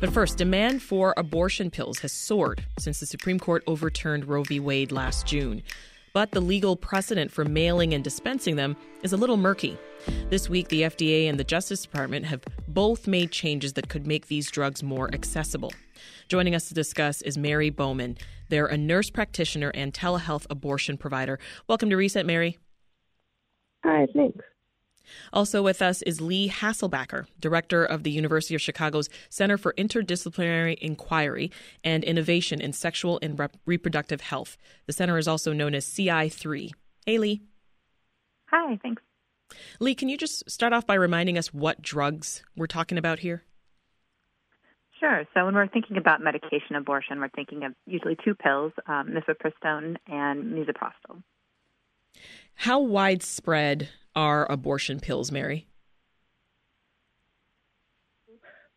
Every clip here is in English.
But first, demand for abortion pills has soared since the Supreme Court overturned Roe v. Wade last June. But the legal precedent for mailing and dispensing them is a little murky. This week, the FDA and the Justice Department have both made changes that could make these drugs more accessible. Joining us to discuss is Mary Bowman. They're a nurse practitioner and telehealth abortion provider. Welcome to Reset, Mary. Hi, thanks. Also with us is Lee Hasselbacher, director of the University of Chicago's Center for Interdisciplinary Inquiry and Innovation in Sexual and Reproductive Health. The center is also known as CI3. Hey, Lee. Hi, thanks. Lee, can you just start off by reminding us what drugs we're talking about here? Sure. So when we're thinking about medication abortion, we're thinking of usually two pills, mifepristone and misoprostol. How widespread are abortion pills, Mary?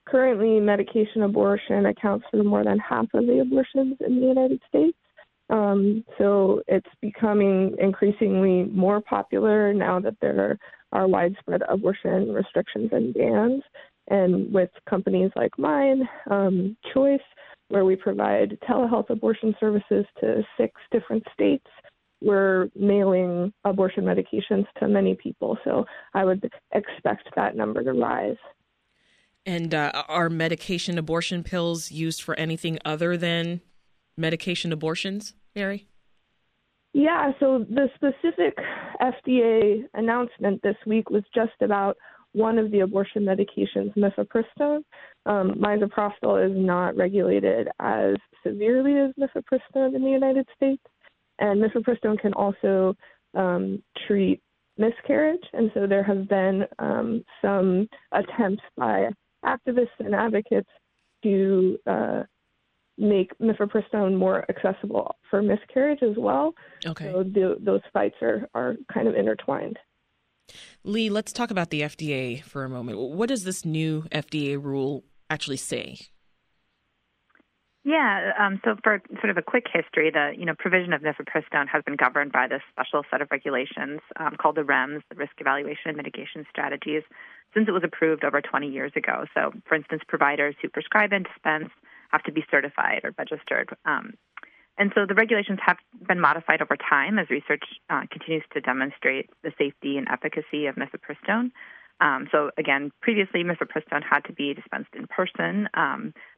Currently, medication abortion accounts for more than half of the abortions in the United States. So it's becoming increasingly more popular now that there are widespread abortion restrictions and bans. And with companies like mine, Choice, where we provide telehealth abortion services to 6 different states, we're mailing abortion medications to many people. So I would expect that number to rise. And are medication abortion pills used for anything other than medication abortions, Mary? Yeah, so the specific FDA announcement this week was just about one of the abortion medications, mifepristone. Misoprostol is not regulated as severely as mifepristone in the United States. And mifepristone can also treat miscarriage. And so there have been some attempts by activists and advocates to make mifepristone more accessible for miscarriage as well. Okay. So those fights are kind of intertwined. Lee, let's talk about the FDA for a moment. What does this new FDA rule actually say? Yeah, so for sort of a quick history, the provision of mifepristone has been governed by this special set of regulations called the REMS, the Risk Evaluation and Mitigation Strategies, since it was approved over 20 years ago. So, for instance, providers who prescribe and dispense have to be certified or registered. And so the regulations have been modified over time as research continues to demonstrate the safety and efficacy of mifepristone. So, again, previously, mifepristone had to be dispensed in person.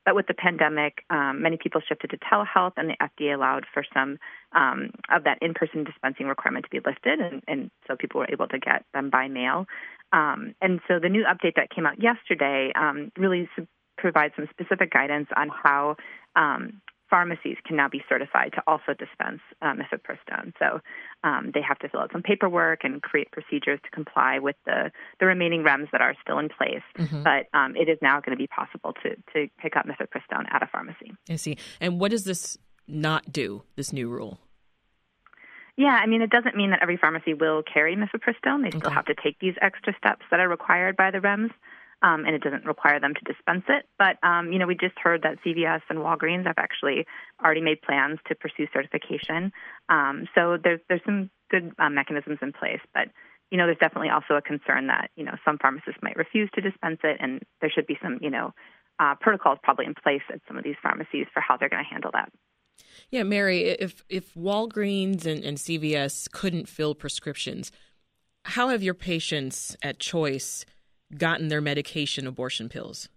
But with the pandemic, many people shifted to telehealth, and the FDA allowed for some of that in-person dispensing requirement to be lifted. And so people were able to get them by mail. And so the new update that came out yesterday really provides some specific guidance on how pharmacies can now be certified to also dispense mifepristone. So they have to fill out some paperwork and create procedures to comply with the remaining REMS that are still in place. Mm-hmm. But it is now going to be possible to pick up mifepristone at a pharmacy. I see. And what does this not do, this new rule? Yeah, I mean, it doesn't mean that every pharmacy will carry mifepristone. They still have to take these extra steps that are required by the REMS. And it doesn't require them to dispense it. But, we just heard that CVS and Walgreens have actually already made plans to pursue certification. So there's some good mechanisms in place. But, there's definitely also a concern that, some pharmacists might refuse to dispense it. And there should be some, protocols probably in place at some of these pharmacies for how they're going to handle that. Yeah, Mary, if Walgreens and CVS couldn't fill prescriptions, how have your patients at Choice gotten their medication abortion pills?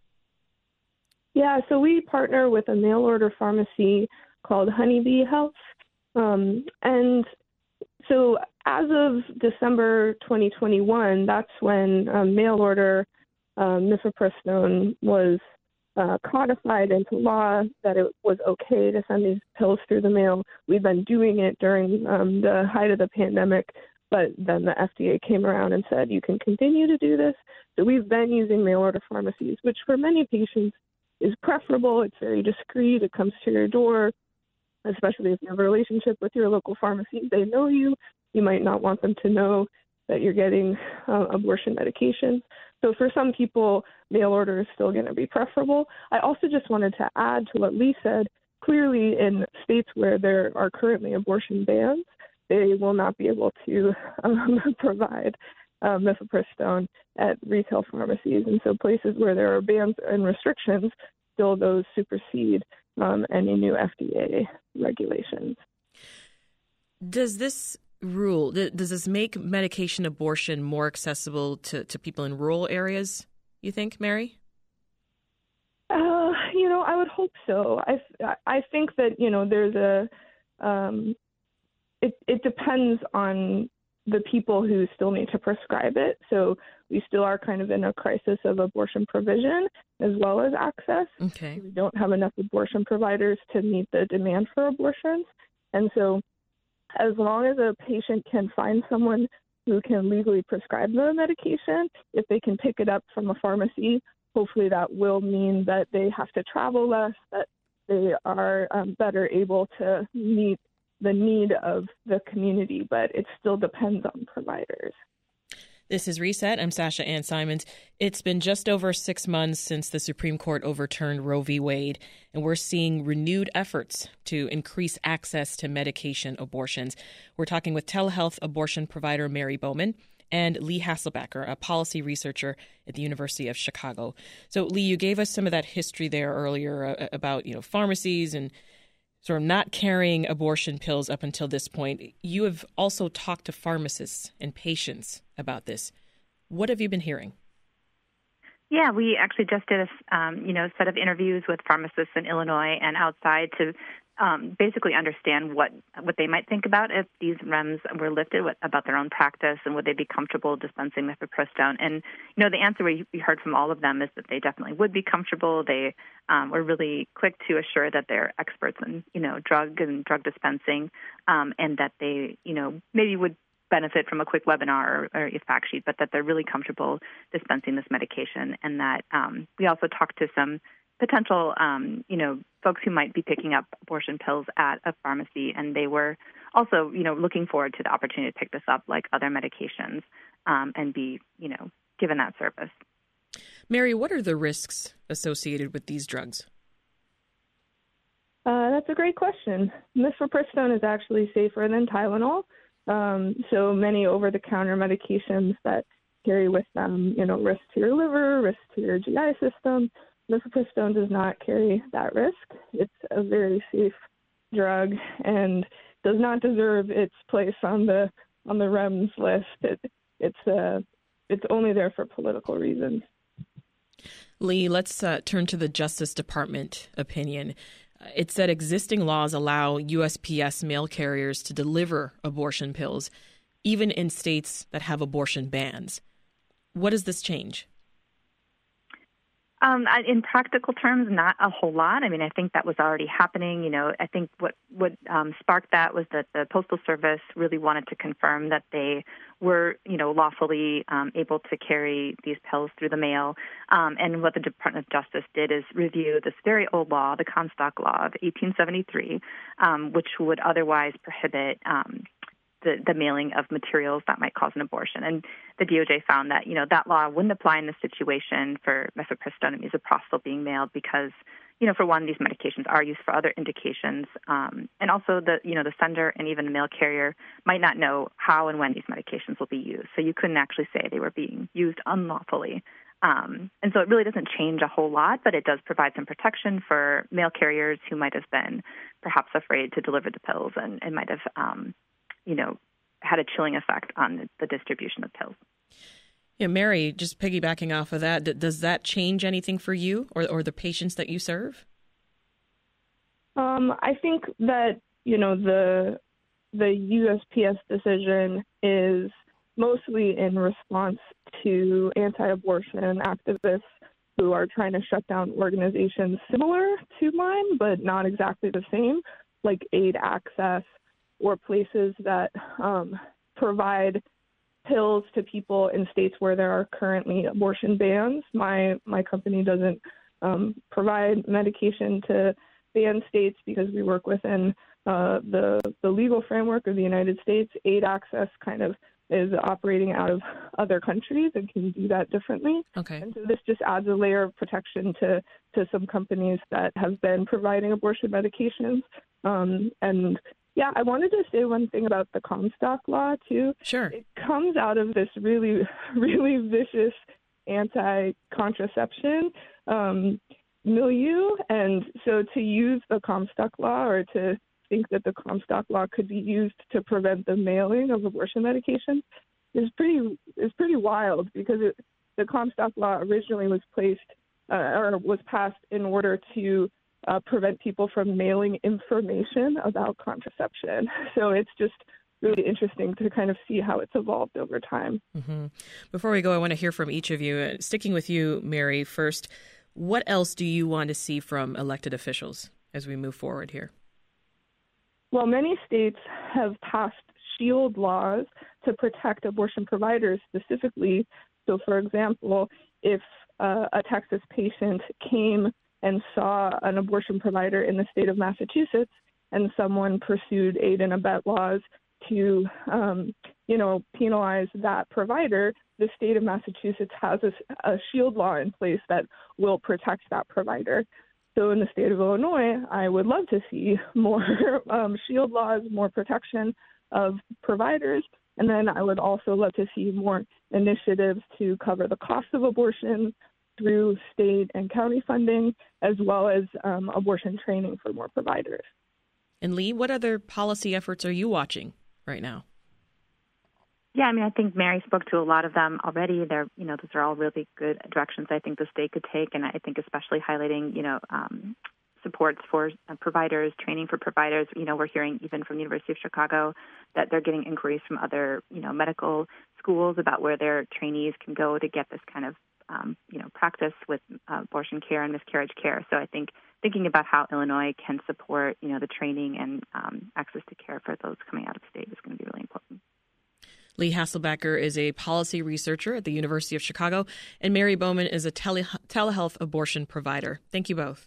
Yeah, so we partner with a mail order pharmacy called Honeybee Health. And so as of December 2021, that's when mail order mifepristone was codified into law, that it was okay to send these pills through the mail. We've been doing it during the height of the pandemic. But then the FDA came around and said, you can continue to do this. So we've been using mail-order pharmacies, which for many patients is preferable. It's very discreet. It comes to your door, especially if you have a relationship with your local pharmacy. They know you. You might not want them to know that you're getting abortion medication. So for some people, mail-order is still going to be preferable. I also just wanted to add to what Lee said. Clearly, in states where there are currently abortion bans, they will not be able to provide mifepristone at retail pharmacies. And so places where there are bans and restrictions, still those supersede any new FDA regulations. Does this make medication abortion more accessible to people in rural areas, you think, Mary? I would hope so. I think that, there's a it depends on the people who still need to prescribe it. So we still are kind of in a crisis of abortion provision as well as access. Okay. We don't have enough abortion providers to meet the demand for abortions. And so as long as a patient can find someone who can legally prescribe the medication, if they can pick it up from a pharmacy, hopefully that will mean that they have to travel less, that they are better able to meet the need of the community, but it still depends on providers. This is Reset. I'm Sasha Ann Simons. It's been just over 6 months since the Supreme Court overturned Roe v. Wade, and we're seeing renewed efforts to increase access to medication abortions. We're talking with telehealth abortion provider Mary Bowman and Lee Hasselbacher, a policy researcher at the University of Chicago. So, Lee, you gave us some of that history there earlier about, pharmacies and sort of not carrying abortion pills up until this point. You have also talked to pharmacists and patients about this. What have you been hearing? Yeah, we actually just did a set of interviews with pharmacists in Illinois and outside to basically understand what they might think about if these REMS were lifted, about their own practice, and would they be comfortable dispensing mifepristone. And, the answer we heard from all of them is that they definitely would be comfortable. They were really quick to assure that they're experts in, drug and drug dispensing, and that they, maybe would benefit from a quick webinar or a fact sheet, but that they're really comfortable dispensing this medication. And that we also talked to some potential, folks who might be picking up abortion pills at a pharmacy, and they were also, looking forward to the opportunity to pick this up like other medications and be, given that service. Mary, what are the risks associated with these drugs? That's a great question. Mifepristone is actually safer than Tylenol. So many over-the-counter medications that carry with them, risk to your liver, risk to your GI system. Mifepristone does not carry that risk. It's a very safe drug and does not deserve its place on the REMS list. It's only there for political reasons. Lee, let's turn to the Justice Department opinion. It said existing laws allow USPS mail carriers to deliver abortion pills, even in states that have abortion bans. What does this change? In practical terms, not a whole lot. I mean, I think that was already happening. I think what sparked that was that the Postal Service really wanted to confirm that they were, lawfully able to carry these pills through the mail. And what the Department of Justice did is review this very old law, the Comstock Law of 1873, which would otherwise prohibit the mailing of materials that might cause an abortion. And the DOJ found that, that law wouldn't apply in this situation for mifepristone and misoprostol being mailed because, for one, these medications are used for other indications. And also the sender and even the mail carrier might not know how and when these medications will be used. So you couldn't actually say they were being used unlawfully. And so it really doesn't change a whole lot, but it does provide some protection for mail carriers who might have been perhaps afraid to deliver the pills and might have, had a chilling effect on the distribution of pills. Yeah, Mary, just piggybacking off of that, does that change anything for you or the patients that you serve? I think that, the USPS decision is mostly in response to anti-abortion activists who are trying to shut down organizations similar to mine, but not exactly the same, like Aid Access, or places that provide pills to people in states where there are currently abortion bans. My company doesn't provide medication to banned states because we work within the legal framework of the United States. Aid Access kind of is operating out of other countries and can do that differently. Okay. And so this just adds a layer of protection to some companies that have been providing abortion medications. Yeah, I wanted to say one thing about the Comstock Law, too. Sure. It comes out of this really, really vicious anti-contraception milieu. And so to use the Comstock Law, or to think that the Comstock Law could be used to prevent the mailing of abortion medication, is pretty wild, because the Comstock Law originally was passed in order to prevent people from mailing information about contraception. So it's just really interesting to kind of see how it's evolved over time. Mm-hmm. Before we go, I want to hear from each of you. Sticking with you, Mary, first, what else do you want to see from elected officials as we move forward here? Well, many states have passed shield laws to protect abortion providers specifically. So, for example, if a Texas patient came and saw an abortion provider in the state of Massachusetts, and someone pursued aid and abet laws to, penalize that provider, the state of Massachusetts has a shield law in place that will protect that provider. So in the state of Illinois, I would love to see more shield laws, more protection of providers. And then I would also love to see more initiatives to cover the cost of abortion through state and county funding, as well as abortion training for more providers. And Lee, what other policy efforts are you watching right now? Yeah, I mean, I think Mary spoke to a lot of them already. Those are all really good directions I think the state could take, and I think especially highlighting, supports for providers, training for providers. We're hearing even from the University of Chicago that they're getting inquiries from other, medical schools about where their trainees can go to get this kind of practice with abortion care and miscarriage care. So I think thinking about how Illinois can support, the training and access to care for those coming out of state is going to be really important. Lee Hasselbacher is a policy researcher at the University of Chicago, and Mary Bowman is a telehealth abortion provider. Thank you both.